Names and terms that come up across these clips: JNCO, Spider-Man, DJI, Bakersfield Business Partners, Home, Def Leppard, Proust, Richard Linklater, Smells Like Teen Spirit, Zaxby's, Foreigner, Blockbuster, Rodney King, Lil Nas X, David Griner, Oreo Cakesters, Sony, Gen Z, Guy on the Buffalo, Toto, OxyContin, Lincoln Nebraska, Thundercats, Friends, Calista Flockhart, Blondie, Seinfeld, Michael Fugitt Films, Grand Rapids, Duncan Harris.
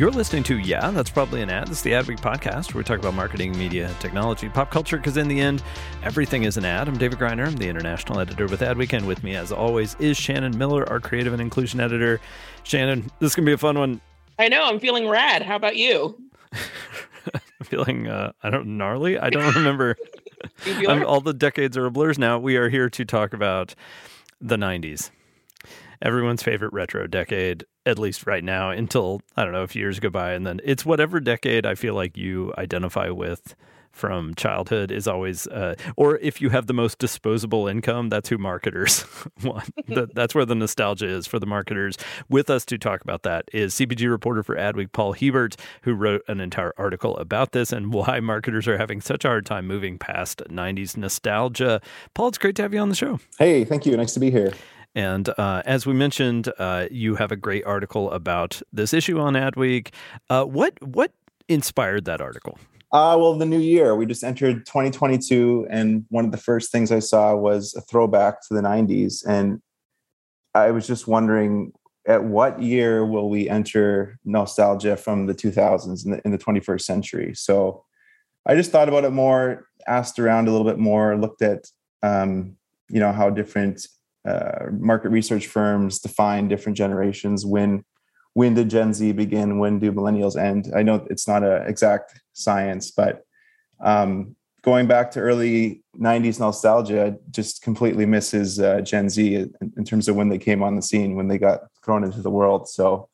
You're listening to Yeah, That's Probably an Ad. This is the Adweek Podcast, where we talk about marketing, media, technology, pop culture, because in the end, everything is an ad. I'm David Griner. I'm the international editor with Adweek, and with me, as always, is Shannon Miller, our creative and inclusion editor. Shannon, this is going to be a fun one. I know. I'm feeling rad. How about you? I'm feeling, gnarly. I don't remember. All the decades are a blur now. We are here to talk about the 90s. Everyone's favorite retro decade, at least right now, until, I don't know, a few years go by. And then it's whatever decade I feel like you identify with from childhood is always, or if you have the most disposable income, that's who marketers want. That's where the nostalgia is for the marketers. With us to talk about that is CPG reporter for Adweek, Paul Hebert, who wrote an entire article about this and why marketers are having such a hard time moving past 90s nostalgia. Paul, it's great to have you on the show. Hey, thank you. Nice to be here. And as we mentioned, you have a great article about this issue on Adweek. What inspired that article? Well, the new year. We just entered 2022, and one of the first things I saw was a throwback to the 90s. And I was just wondering, at what year will we enter nostalgia from the 2000s in the 21st century? So I just thought about it more, asked around a little bit more, looked at how different market research firms define different generations. When did Gen Z begin? When do millennials end? I know it's not an exact science, but going back to early 90s nostalgia just completely misses Gen Z in terms of when they came on the scene, when they got thrown into the world. So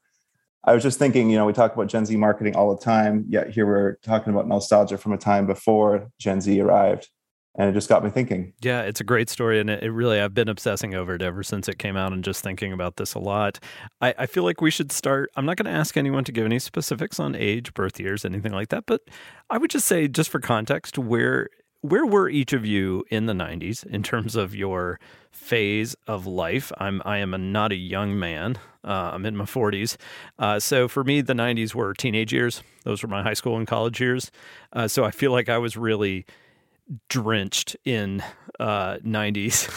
I was just thinking, we talk about Gen Z marketing all the time, yet here we're talking about nostalgia from a time before Gen Z arrived. And it just got me thinking. Yeah, it's a great story. And it really, I've been obsessing over it ever since it came out and just thinking about this a lot. I feel like we should start. I'm not going to ask anyone to give any specifics on age, birth years, anything like that. But I would just say, just for context, where were each of you in the 90s in terms of your phase of life? I am not a young man. I'm in my 40s. So for me, the 90s were teenage years. Those were my high school and college years. So I feel like I was really drenched in 90s,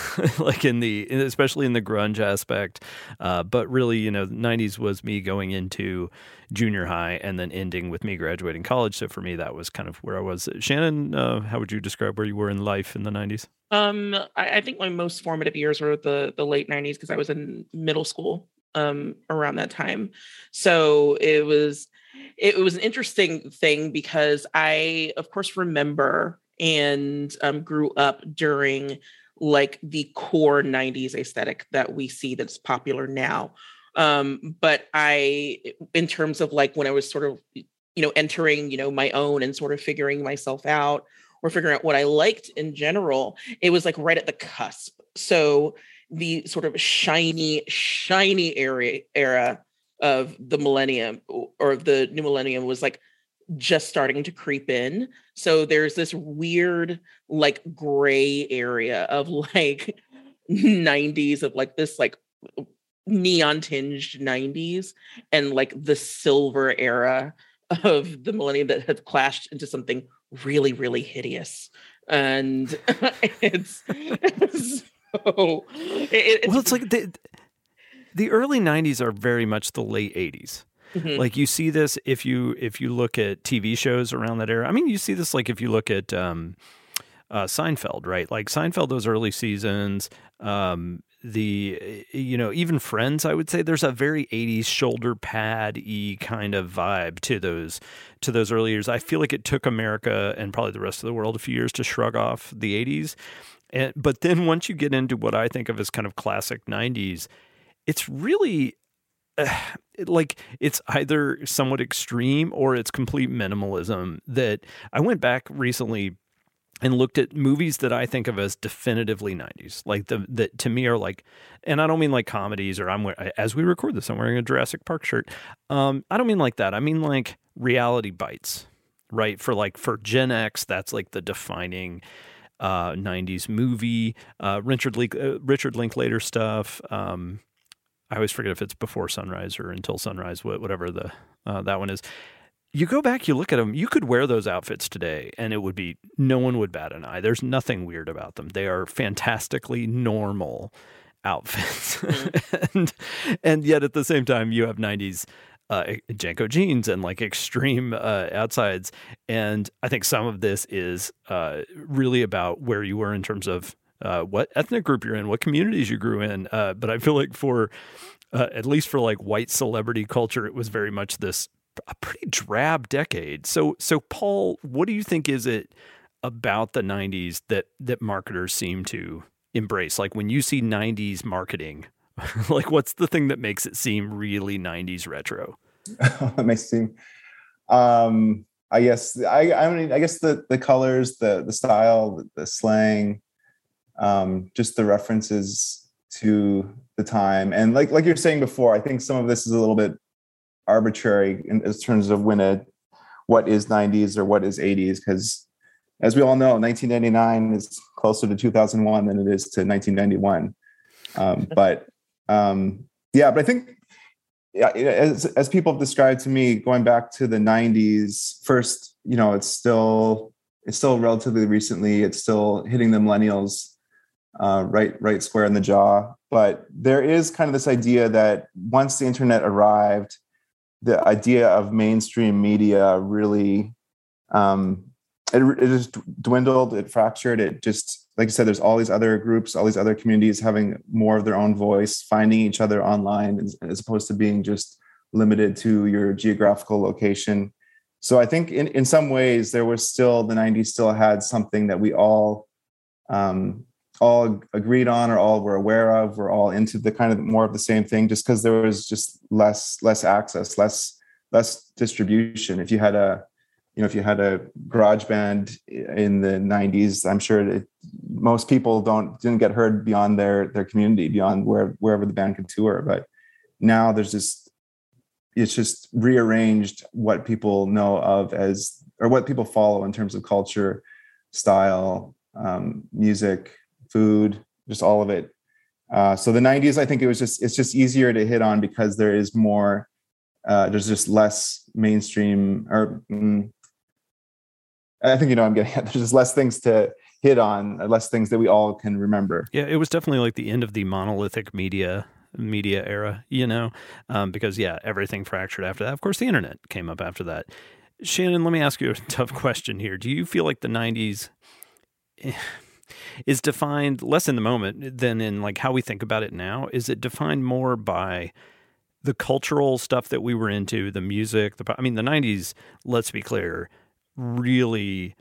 like especially in the grunge aspect. But really, 90s was me going into junior high and then ending with me graduating college. So for me, that was kind of where I was. Shannon, how would you describe where you were in life in the 90s? I think my most formative years were the late 90s because I was in middle school around that time. So it was an interesting thing because I, of course, remember and grew up during like the core 90s aesthetic that we see that's popular now. But I, in terms of like when I was sort of, entering, my own and sort of figuring myself out or figuring out what I liked in general, it was like right at the cusp. So the sort of shiny era of the millennium or the new millennium was like just starting to creep in. So there's this weird, like gray area of like 90s of like this, like neon tinged 90s and like the silver era of the millennium that had clashed into something really, really hideous. And it's like the early 90s are very much the late 80s. Mm-hmm. Like you see this if you look at TV shows around that era. I mean, you see this like if you look at Seinfeld, right? Like Seinfeld, those early seasons, the, you know, even Friends, I would say there's a very 80s shoulder pad-y kind of vibe to those early years. I feel like it took America and probably the rest of the world a few years to shrug off the 80s. And, but then once you get into what I think of as kind of classic 90s, it's really like it's either somewhat extreme or it's complete minimalism. That I went back recently and looked at movies that I think of as definitively 90s, like the that to me are like, and I don't mean like comedies or I'm as we record this, I'm wearing a Jurassic Park shirt. I don't mean like that. I mean like Reality Bites, right? For like for Gen X, that's like the defining 90s movie. Richard Linklater stuff. I always forget if it's Before Sunrise or Until Sunrise, whatever the that one is. You go back, you look at them, you could wear those outfits today and it would be, no one would bat an eye. There's nothing weird about them. They are fantastically normal outfits. Mm-hmm. and yet at the same time, you have 90s JNCO jeans and like extreme outsides. And I think some of this is really about where you were in terms of what ethnic group you're in, what communities you grew in. But I feel like for, at least for like white celebrity culture, it was very much this, a pretty drab decade. So Paul, what do you think is it about the 90s that marketers seem to embrace? Like when you see 90s marketing, like what's the thing that makes it seem really 90s retro? That makes it seem, I guess, I guess the colors, the style, the slang, just the references to the time. And like you were saying before, I think some of this is a little bit arbitrary in terms of what is 90s or what is 80s, because as we all know, 1999 is closer to 2001 than it is to 1991. But I think as people have described to me, going back to the 90s first, you know, it's still relatively recently, it's still hitting the millennials right square in the jaw. But there is kind of this idea that once the internet arrived, the idea of mainstream media really, it just dwindled, it fractured. It just, like you said, there's all these other groups, all these other communities having more of their own voice, finding each other online as opposed to being just limited to your geographical location. So I think in some ways there was still, the 90s still had something that we all agreed on or all were aware of. We're all into the kind of more of the same thing, just because there was just less access, less distribution. If you had a garage band in the 90s, I'm sure most people didn't get heard beyond their community, beyond wherever the band could tour. But now there's it's just rearranged what people know of as, or what people follow in terms of culture, style, music, food, just all of it. So the 90s, I think it's just easier to hit on because there is more, there's just less mainstream, or I think, you know, I'm getting at, there's just less things to hit on, less things that we all can remember. Yeah, it was definitely like the end of the monolithic media era, you know, because yeah, everything fractured after that. Of course, the internet came up after that. Shannon, let me ask you a tough question here. Do you feel like the 90s... is defined less in the moment than in like how we think about it now? Is it defined more by the cultural stuff that we were into, the music, the 90s, let's be clear, really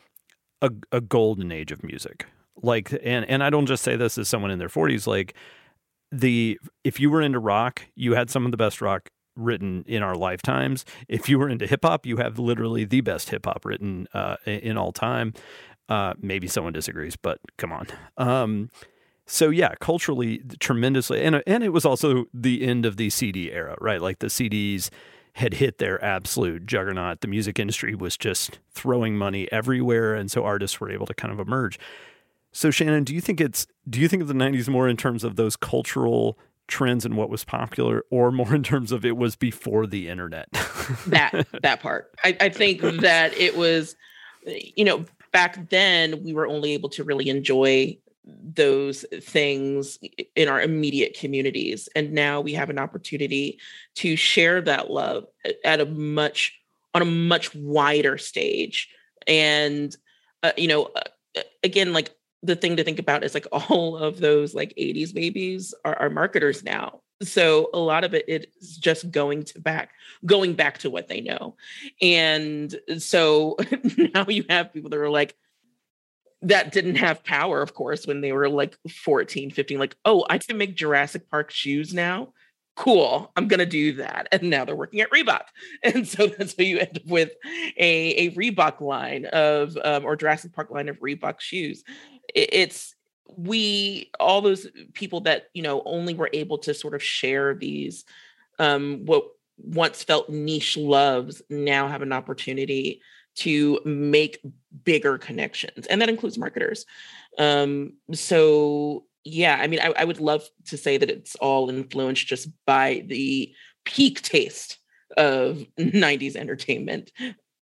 a golden age of music. Like, and I don't just say this as someone in their 40s, like if you were into rock, you had some of the best rock written in our lifetimes. If you were into hip hop, you have literally the best hip hop written in all time. Maybe someone disagrees, but come on. So yeah, culturally, tremendously. And it was also the end of the CD era, right? Like the CDs had hit their absolute juggernaut. The music industry was just throwing money everywhere. And so artists were able to kind of emerge. So Shannon, do you think of the 90s more in terms of those cultural trends and what was popular, or more in terms of it was before the internet? that part. I think that it was, you know, back then, we were only able to really enjoy those things in our immediate communities. And now we have an opportunity to share that love on a much wider stage. And, again, like the thing to think about is like all of those like 80s babies are marketers now. So a lot of it is just going back to what they know. And so now you have people that are like, that didn't have power, of course, when they were like 14, 15, like, oh, I can make Jurassic Park shoes now. Cool, I'm going to do that. And now they're working at Reebok. And so that's how you end up with a Reebok line of, or Jurassic Park line of Reebok shoes. It's all those people that, you know, only were able to sort of share these, what once felt niche loves now have an opportunity to make bigger connections. And that includes marketers. Yeah, I mean, I would love to say that it's all influenced just by the peak taste of 90s entertainment.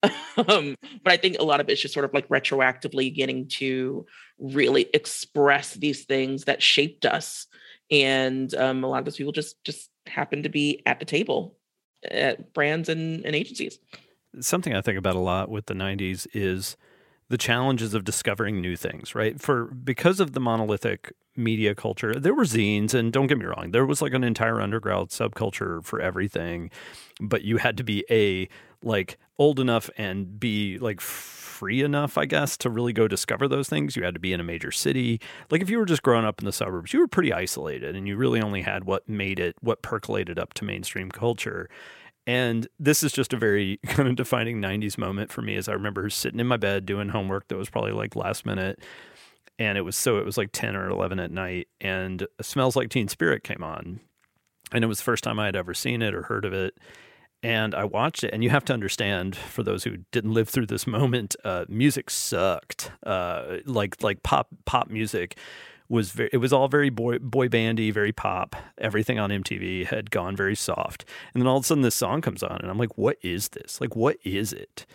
But I think a lot of it's just sort of like retroactively getting to really express these things that shaped us. And a lot of those people just happen to be at the table at brands and agencies. Something I think about a lot with the 90s is the challenges of discovering new things, right? Because of the monolithic media culture, there were zines, and don't get me wrong, there was like an entire underground subculture for everything, but you had to be A, like old enough and B, like free enough, I guess, to really go discover those things. You had to be in a major city. Like if you were just growing up in the suburbs, you were pretty isolated and you really only had what percolated up to mainstream culture. And this is just a very kind of defining 90s moment for me, as I remember sitting in my bed doing homework that was probably like last minute. And it was like 10 or 11 at night, and Smells Like Teen Spirit came on. And it was the first time I had ever seen it or heard of it. And I watched it. And you have to understand, for those who didn't live through this moment, music sucked. Like pop music was very, it was all very boy bandy, very pop. Everything on MTV had gone very soft. And then all of a sudden this song comes on and I'm like, what is this? Like, what is it?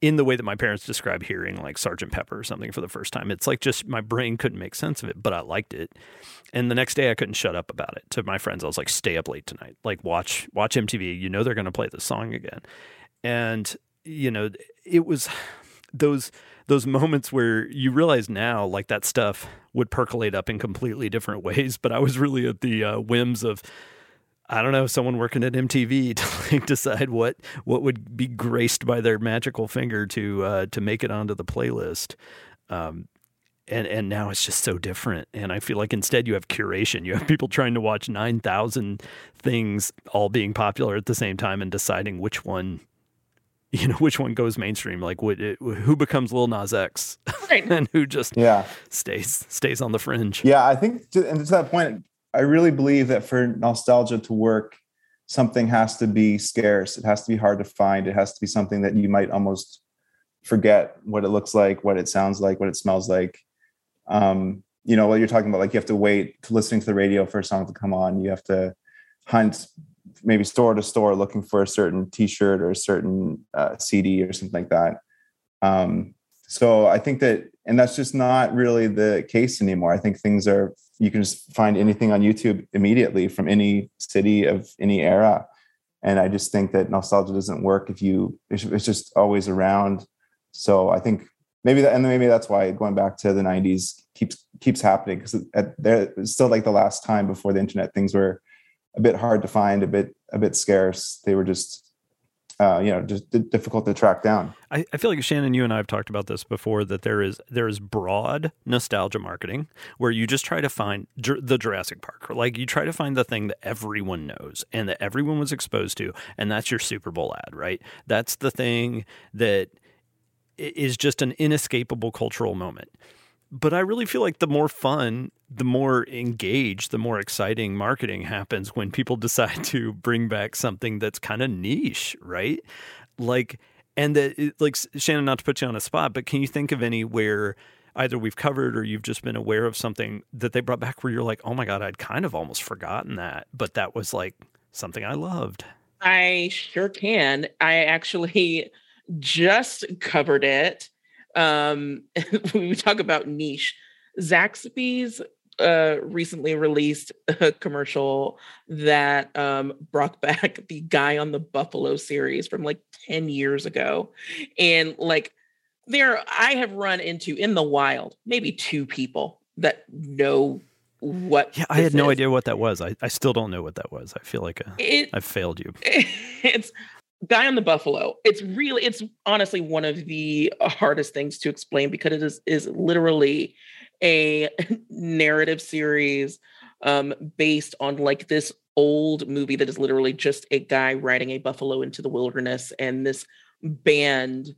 In the way that my parents describe hearing like Sgt. Pepper or something for the first time. It's like just my brain couldn't make sense of it, but I liked it. And the next day I couldn't shut up about it. To my friends, I was like, stay up late tonight. Like watch MTV. You know, they're going to play this song again. And, you know, it was those moments where you realize now, like, that stuff would percolate up in completely different ways. But I was really at the whims of, I don't know, someone working at MTV to like decide what would be graced by their magical finger to make it onto the playlist. And now it's just so different. And I feel like instead you have curation. You have people trying to watch 9,000 things all being popular at the same time and deciding which one, you know, which one goes mainstream, like who becomes Lil Nas X and who just stays on the fringe. Yeah, I think, and to that point, I really believe that for nostalgia to work, something has to be scarce. It has to be hard to find. It has to be something that you might almost forget what it looks like, what it sounds like, what it smells like. You know, what you're talking about, like you have to wait to listening to the radio for a song to come on. You have to hunt maybe store to store looking for a certain t-shirt or a certain CD or something like that. So I think that, and that's just not really the case anymore. I think you can just find anything on YouTube immediately from any city of any era. And I just think that nostalgia doesn't work it's just always around. So I think maybe that's why going back to the 90s keeps happening, because it's still like the last time before the internet, things were a bit hard to find, a bit scarce. They were just difficult to track down. I feel like, Shannon, you and I have talked about this before, that there is broad nostalgia marketing where you just try to find the Jurassic Park. Like you try to find the thing that everyone knows and that everyone was exposed to. And that's your Super Bowl ad, right? That's the thing that is just an inescapable cultural moment. But I really feel like the more fun, the more engaged, the more exciting marketing happens when people decide to bring back something that's kind of niche, right? Like, and that, like, Shannon, not to put you on a spot, but can you think of any where either we've covered or you've just been aware of something that they brought back where you're like, oh my God, I'd kind of almost forgotten that, but that was like something I loved? I sure can. I actually just covered it. When we talk about niche, Zaxby's recently released a commercial that brought back the Guy on the Buffalo series from like 10 years ago. And like I have run into in the wild maybe two people that know what. Yeah, I had no idea what that was. I still don't know what that was. I feel like I've failed you. It's Guy on the Buffalo. It's honestly one of the hardest things to explain because it is literally a narrative series based on like this old movie that is literally just a guy riding a buffalo into the wilderness, and this band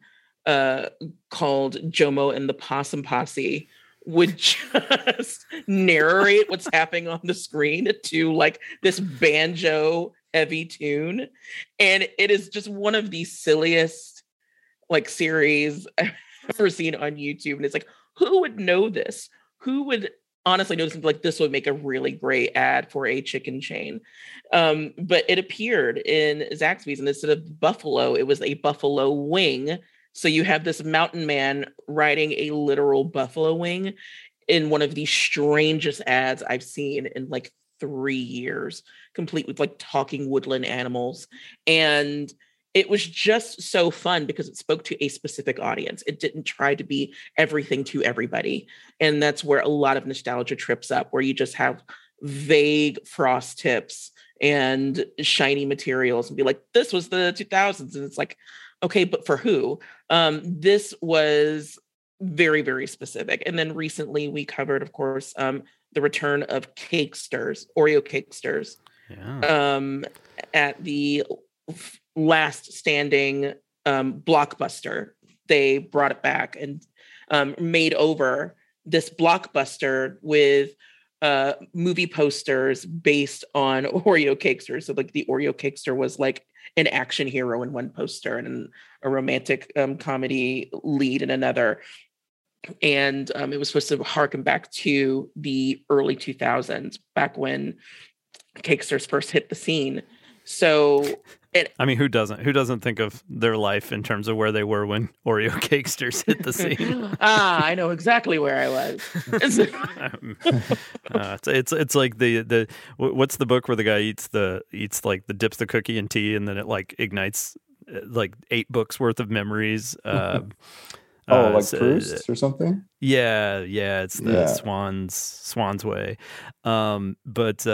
called Jomo and the Possum Posse would just narrate what's happening on the screen to like this banjo heavy tune. And it is just one of the silliest like series I've ever seen on YouTube. And it's like, who would know this? Who would honestly know this? Like, this would make a really great ad for a chicken chain. But it appeared in Zaxby's, and instead of buffalo, it was a buffalo wing. So you have this mountain man riding a literal buffalo wing in one of the strangest ads I've seen in like 3 years, complete with like talking woodland animals. And it was just so fun because it spoke to a specific audience. It didn't try to be everything to everybody. And that's where a lot of nostalgia trips up, where you just have vague frost tips and shiny materials and be like, this was the 2000s. And it's like, okay, but for who? This was very, very specific. And then recently we covered, of course, the return of Cakesters, Oreo Cakesters, at the last standing Blockbuster. They brought it back and made over this Blockbuster with movie posters based on Oreo Cakesters. So like the Oreo Cakester was like an action hero in one poster and a romantic comedy lead in another. And it was supposed to harken back to the early 2000s, back when Cakesters first hit the scene. So I mean, who doesn't think of their life in terms of where they were when Oreo Cakesters hit the scene? I know exactly where I was. It's like the what's the book where the guy dips the cookie in tea and then it like ignites like 8 books worth of memories. Like Proust or something? Yeah, it's the Swan's Way. It's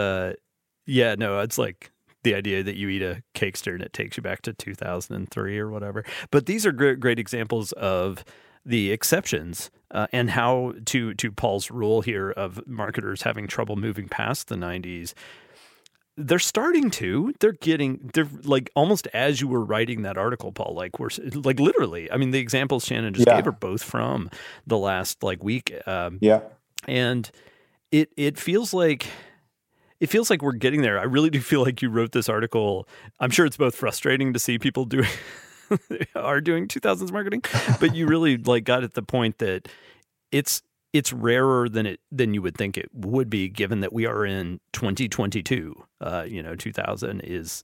like the idea that you eat a Cakester and it takes you back to 2003 or whatever. But these are great examples of the exceptions and how to Paul's rule here of marketers having trouble moving past the 90s. They're starting to. They're like almost as you were writing that article, Paul. Like we're like literally. I mean, the examples Shannon just gave are both from the last like week. And it feels like. It feels like we're getting there. I really do feel like you wrote this article. I'm sure it's both frustrating to see people doing 2000s marketing, but you really like got at the point that it's rarer than you would think it would be, given that we are in 2022. 2000 is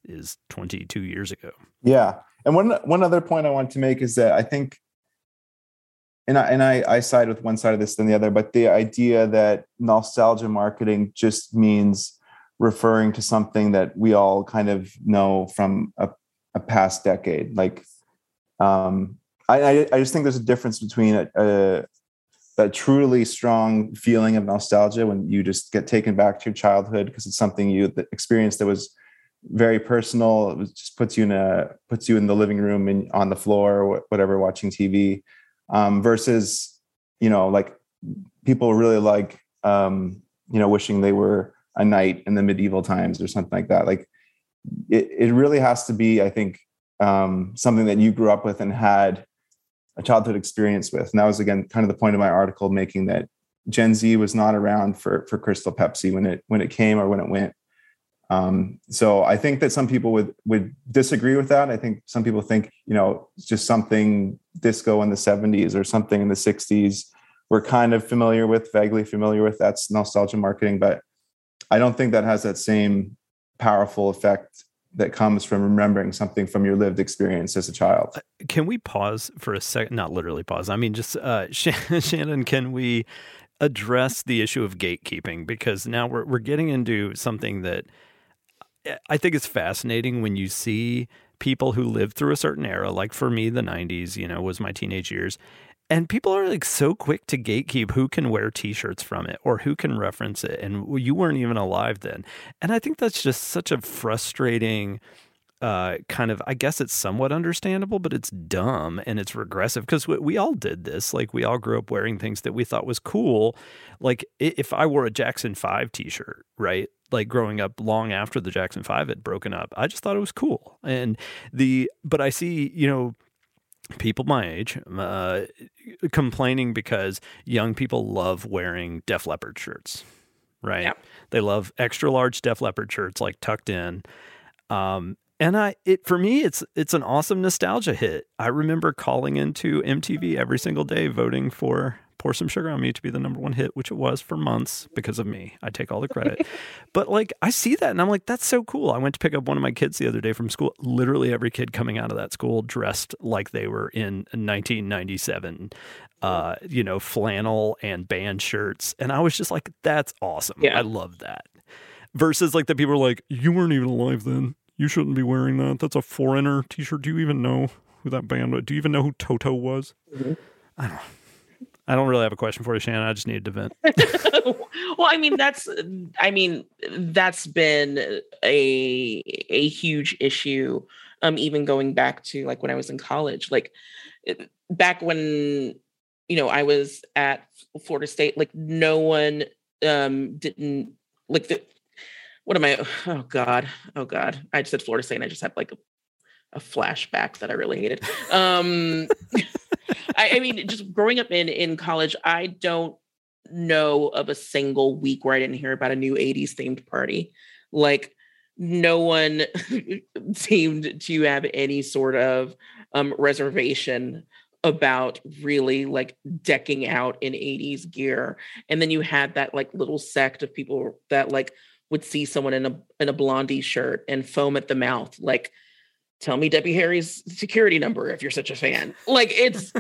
22 years ago. Yeah, and one other point I wanted to make is that I think, and I side with one side of this than the other, but the idea that nostalgia marketing just means referring to something that we all kind of know from a past decade. Like, I just think there's a difference between a truly strong feeling of nostalgia when you just get taken back to your childhood because it's something you experienced that was very personal. It was, just puts you in the living room and on the floor or whatever, watching TV, versus, like people really like, wishing they were a knight in the medieval times or something like that. Like it really has to be, I think, something that you grew up with and had a childhood experience with. And that was, again, kind of the point of my article, making that Gen Z was not around for Crystal Pepsi when it came or when it went. So I think that some people would disagree with that. I think some people think, it's just something disco in the 70s or something in the 60s. We're kind of vaguely familiar with, that's nostalgia marketing, but I don't think that has that same powerful effect that comes from remembering something from your lived experience as a child. Can we pause for a second? Not literally pause. I mean, just Shannon, can we address the issue of gatekeeping? Because now we're getting into something that I think is fascinating when you see people who lived through a certain era. Like for me, the 90s, was my teenage years. And people are like so quick to gatekeep who can wear t-shirts from it or who can reference it. And you weren't even alive then. And I think that's just such a frustrating kind of, I guess it's somewhat understandable, but it's dumb and it's regressive because we all did this. Like we all grew up wearing things that we thought was cool. Like if I wore a Jackson 5 t-shirt, right? Like growing up long after the Jackson 5 had broken up, I just thought it was cool. But I see, you know, people my age complaining because young people love wearing Def Leppard shirts, right? Yep. They love extra large Def Leppard shirts, like tucked in. For me, it's an awesome nostalgia hit. I remember calling into MTV every single day, voting for "Pour Some Sugar on Me" to be the number one hit, which it was for months because of me. I take all the credit. But like, I see that and I'm like, that's so cool. I went to pick up one of my kids the other day from school. Literally every kid coming out of that school dressed like they were in 1997, you know, flannel and band shirts. And I was just like, that's awesome. Yeah. I love that. Versus like the people are like, you weren't even alive then. You shouldn't be wearing that. That's a foreigner t-shirt. Do you even know who that band was? Do you even know who Toto was? Mm-hmm. I don't know. I don't really have a question for you, Shannon. I just needed to vent. Well, that's been a huge issue. Even going back to like when I was in college, like back when, you know, I was at Florida State, like no one didn't like the, what am I? Oh God. I just said Florida State and I just had like a flashback that I really hated. Just growing up in college, I don't know of a single week where I didn't hear about a new 80s themed party. Like no one seemed to have any sort of reservation about really like decking out in 80s gear. And then you had that like little sect of people that like would see someone in a Blondie shirt and foam at the mouth. Like, tell me Debbie Harry's security number if you're such a fan. Like it's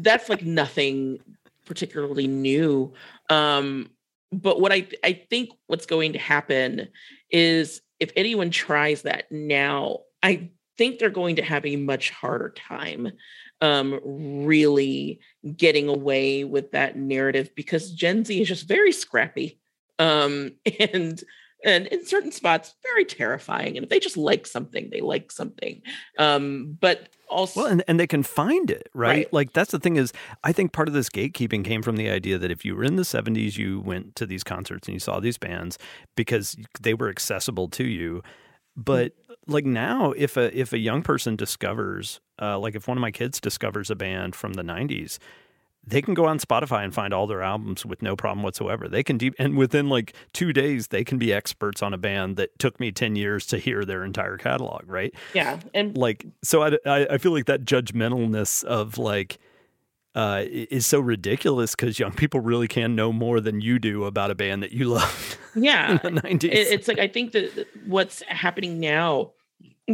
that's like nothing particularly new. But what I think what's going to happen is if anyone tries that now, I think they're going to have a much harder time really getting away with that narrative because Gen Z is just very scrappy. And in certain spots, very terrifying. And if they just like something, they like something. But also... Well, and they can find it, right? Like, that's the thing is, I think part of this gatekeeping came from the idea that if you were in the 70s, you went to these concerts and you saw these bands because they were accessible to you. But, like, now, if a young person discovers, like, if one of my kids discovers a band from the 90s, they can go on Spotify and find all their albums with no problem whatsoever. They can and within like 2 days, they can be experts on a band that took me 10 years to hear their entire catalog, right? Yeah. And like, so I feel like that judgmentalness of like, is so ridiculous because young people really can know more than you do about a band that you loved. Yeah. In the 90s. It's like, I think that what's happening now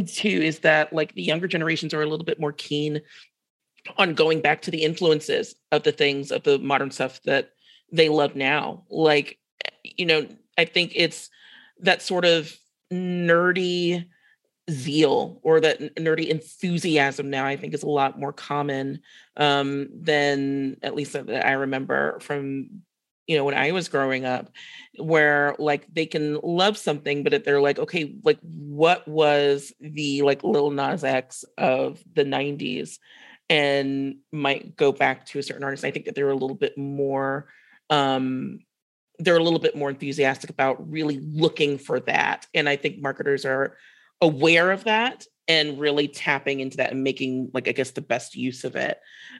too is that like the younger generations are a little bit more keen on going back to the influences of the things of the modern stuff that they love now. Like, you know, I think it's that sort of nerdy zeal or that nerdy enthusiasm now, I think is a lot more common than at least that I remember from, you know, when I was growing up where like they can love something, but if they're like, okay, like what was the like Lil Nas X of the 90s? And might go back to a certain artist. I think that they're a little bit more enthusiastic about really looking for that. And I think marketers are aware of that and really tapping into that and making like, I guess, the best use of it.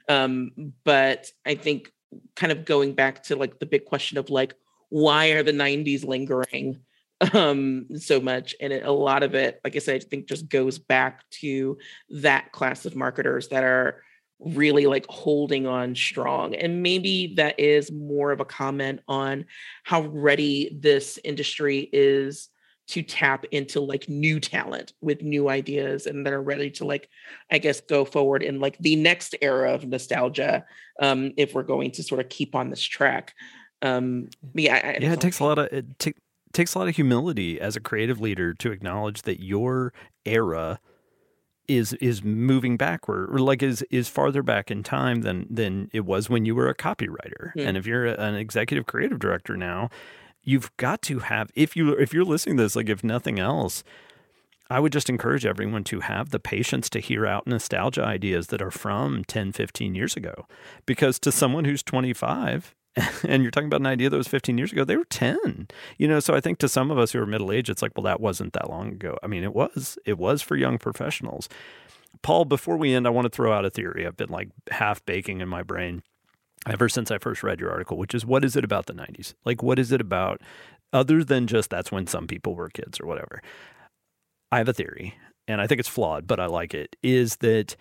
But I think kind of going back to like the big question of like, why are the 90s lingering so much? And a lot of it, like I said, I think just goes back to that class of marketers that are really like holding on strong. And maybe that is more of a comment on how ready this industry is to tap into like new talent with new ideas and that are ready to like, I guess, go forward in like the next era of nostalgia. If we're going to sort of keep on this track. It takes a lot of humility as a creative leader to acknowledge that your era is moving backward, or like is farther back in time than it was when you were a copywriter. Mm. And if you're an executive creative director now, you've got to have, if you're listening to this, like if nothing else, I would just encourage everyone to have the patience to hear out nostalgia ideas that are from 10, 15 years ago. Because to someone who's 25 and you're talking about an idea that was 15 years ago, they were 10. You know, so I think to some of us who are middle-aged, it's like, well, that wasn't that long ago. I mean, it was for young professionals. Paul, before we end, I want to throw out a theory I've been like half baking in my brain ever since I first read your article, which is, what is it about the 90s? Like, what is it about, other than just that's when some people were kids or whatever? I have a theory, and I think it's flawed, but I like it, is that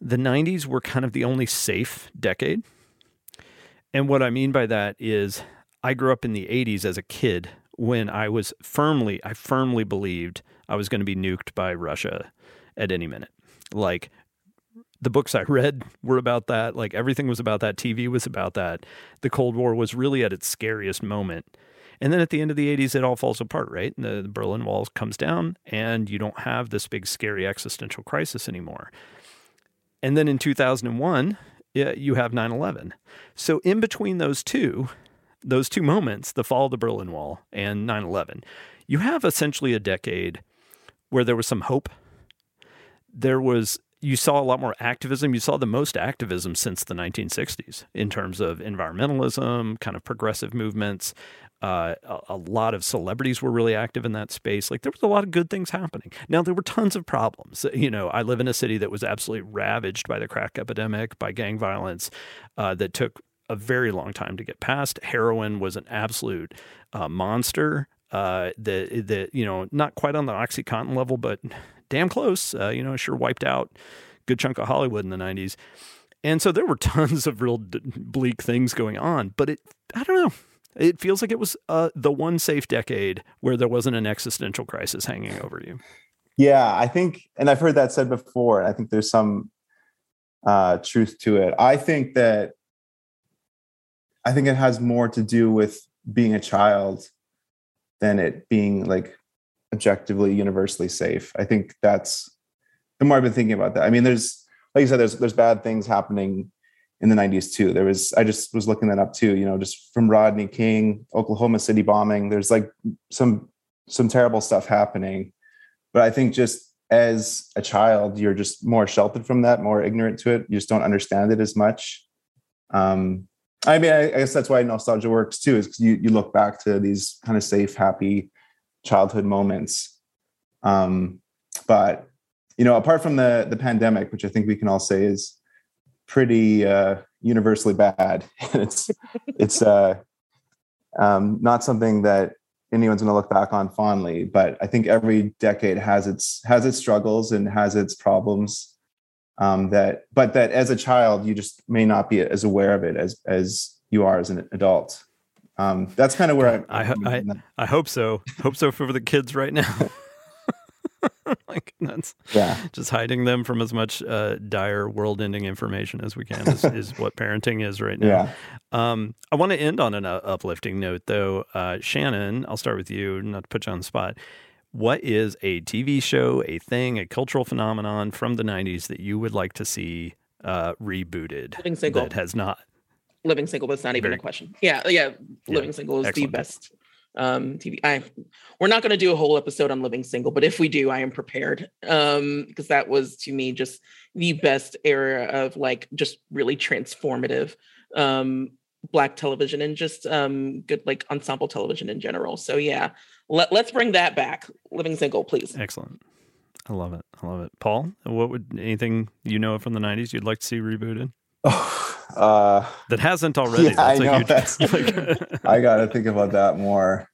the 90s were kind of the only safe decade. And what I mean by that is I grew up in the 80s as a kid when I firmly believed I was going to be nuked by Russia at any minute. Like, the books I read were about that. Like, everything was about that. TV was about that. The Cold War was really at its scariest moment. And then at the end of the 80s, it all falls apart, right? And the Berlin Wall comes down, and you don't have this big, scary existential crisis anymore. And then in 2001, you have 9/11. So in between those two moments, the fall of the Berlin Wall and 9/11, you have essentially a decade where there was some hope. You saw a lot more activism. You saw the most activism since the 1960s in terms of environmentalism, kind of progressive movements. A lot of celebrities were really active in that space. Like, there was a lot of good things happening. Now, there were tons of problems. You know, I live in a city that was absolutely ravaged by the crack epidemic, by gang violence, that took a very long time to get past. Heroin was an absolute monster. You know, not quite on the OxyContin level, but damn close. You know, sure wiped out a good chunk of Hollywood in the 90s. And so there were tons of real bleak things going on. But I don't know. It feels like it was the one safe decade where there wasn't an existential crisis hanging over you. Yeah, I think, and I've heard that said before, and I think there's some truth to it. I think it has more to do with being a child than it being like objectively universally safe. I think that's the more I've been thinking about that. I mean, there's, like you said, there's bad things happening in the 90s too. There was, I just was looking that up too, you know, just from Rodney King, Oklahoma City bombing, there's like some terrible stuff happening. But I think just as a child, you're just more sheltered from that, more ignorant to it. You just don't understand it as much. I mean, I guess that's why nostalgia works too, is because you look back to these kind of safe, happy childhood moments. But, you know, apart from the pandemic, which I think we can all say is pretty universally bad. it's not something that anyone's going to look back on fondly, but I think every decade has its struggles and has its problems, but as a child, you just may not be as aware of it as you are as an adult. That's kind of where I hope so. Hope so for the kids right now. Like, that's just hiding them from as much dire world-ending information as we can is what parenting is right now. Yeah. I want to end on an uplifting note, though. Shannon, I'll start with you, not to put you on the spot. What is a TV show, a thing, a cultural phenomenon from the 90s that you would like to see rebooted? Living Single. That has not. Living Single, but it's not even a question. Yeah. Living Single is excellent. The best TV. We're not going to do a whole episode on Living Single, but if we do, I am prepared, because that was, to me, just the best era of like just really transformative Black television and just good like ensemble television in general. So yeah, let's bring that back. Living Single, please. Excellent. I love it. Paul, what would anything you know from the 90s you'd like to see rebooted? That hasn't already. Yeah, I know. I gotta think about that more.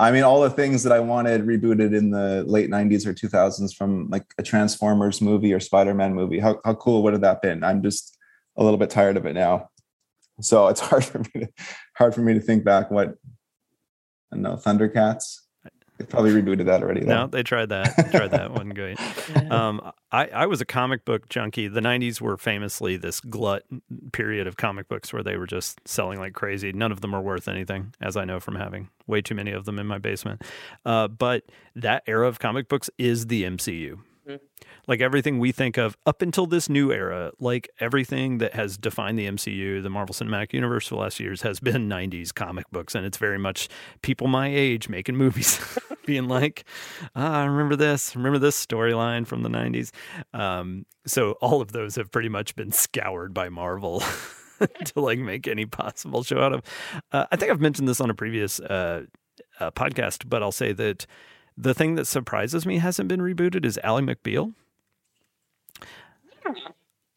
I mean, all the things that I wanted rebooted in the late 90s or 2000s from like a Transformers movie or Spider-Man movie. How cool would have that been? I'm just a little bit tired of it now, so it's hard for me to think back. What? I don't know, Thundercats. They probably rebooted that already. Though. No, they tried that. One great. I was a comic book junkie. The 90s were famously this glut period of comic books where they were just selling like crazy. None of them are worth anything, as I know from having way too many of them in my basement. But that era of comic books is the MCU. Mm-hmm. Like everything we think of up until this new era, like everything that has defined the MCU, the Marvel Cinematic Universe for the last few years has been 90s comic books. And it's very much people my age making movies, being like, I remember this storyline from the 90s. So all of those have pretty much been scoured by Marvel to like make any possible show out of. I think I've mentioned this on a previous podcast, but I'll say that the thing that surprises me hasn't been rebooted is Ally McBeal.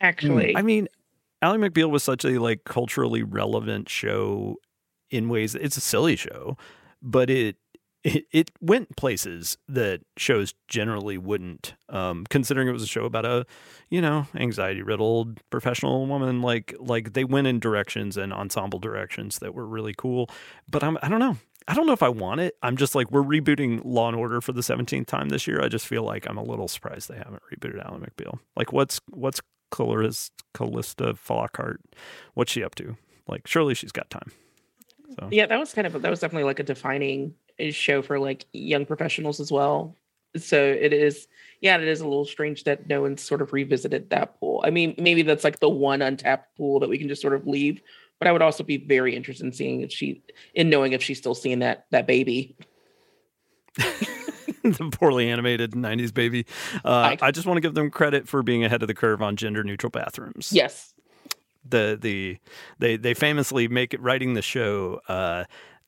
Actually, I mean, Ally McBeal was such a like culturally relevant show in ways. It's a silly show, but it went places that shows generally wouldn't, considering it was a show about a, you know, anxiety riddled professional woman. Like they went in directions and ensemble directions that were really cool, but I don't know. I don't know if I want it. I'm just like, we're rebooting Law and Order for the 17th time this year. I just feel like I'm a little surprised they haven't rebooted Ally McBeal. Like what's Calista Flockhart? What's she up to? Like, surely she's got time. So. Yeah, that was definitely like a defining show for like young professionals as well. So it is a little strange that no one's sort of revisited that pool. I mean, maybe that's like the one untapped pool that we can just sort of leave. But I would also be very interested in knowing if she's still seeing that baby. The poorly animated 90s baby. I just want to give them credit for being ahead of the curve on gender neutral bathrooms. Yes. They famously make it writing the show.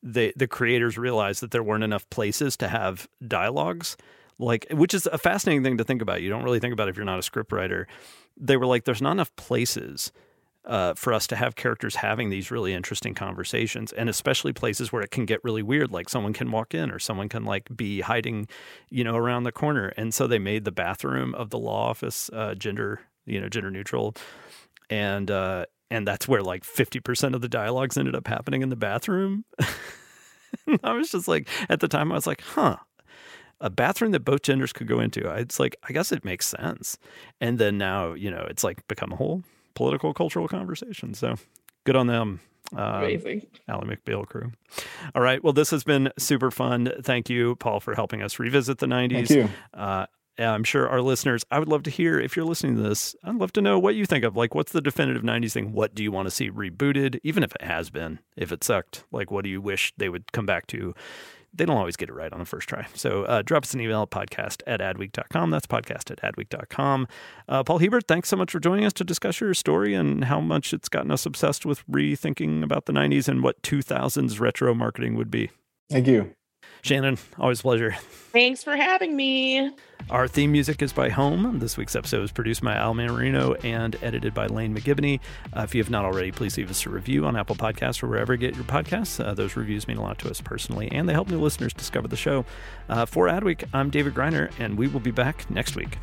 The creators realized that there weren't enough places to have dialogues, like, which is a fascinating thing to think about. You don't really think about it if you're not a script writer. They were like, there's not enough places for us to have characters having these really interesting conversations, and especially places where it can get really weird, like someone can walk in or someone can like be hiding, you know, around the corner. And so they made the bathroom of the law office gender neutral, and that's where like 50% of the dialogues ended up happening in the bathroom. I was just like, at the time I was like, a bathroom that both genders could go into. It's like, I guess it makes sense. And then now, you know, it's like become a whole political, cultural conversation. So good on them. Amazing. Ally McBeal crew. All right. Well, this has been super fun. Thank you, Paul, for helping us revisit the 90s. Thank you. I'm sure our listeners, I would love to hear, if you're listening to this, I'd love to know what you think of. Like, what's the definitive 90s thing? What do you want to see rebooted? Even if it has been, if it sucked, like, what do you wish they would come back to? They don't always get it right on the first try. So drop us an email, podcast@adweek.com. That's podcast@adweek.com. Paul Hebert, thanks so much for joining us to discuss your story and how much it's gotten us obsessed with rethinking about the 90s and what 2000s retro marketing would be. Thank you. Shannon, always a pleasure. Thanks for having me. Our theme music is by Home. This week's episode was produced by Al Manarino and edited by Lane McGibney. If you have not already, please leave us a review on Apple Podcasts or wherever you get your podcasts. Those reviews mean a lot to us personally, and they help new listeners discover the show. For Adweek, I'm David Griner, and we will be back next week.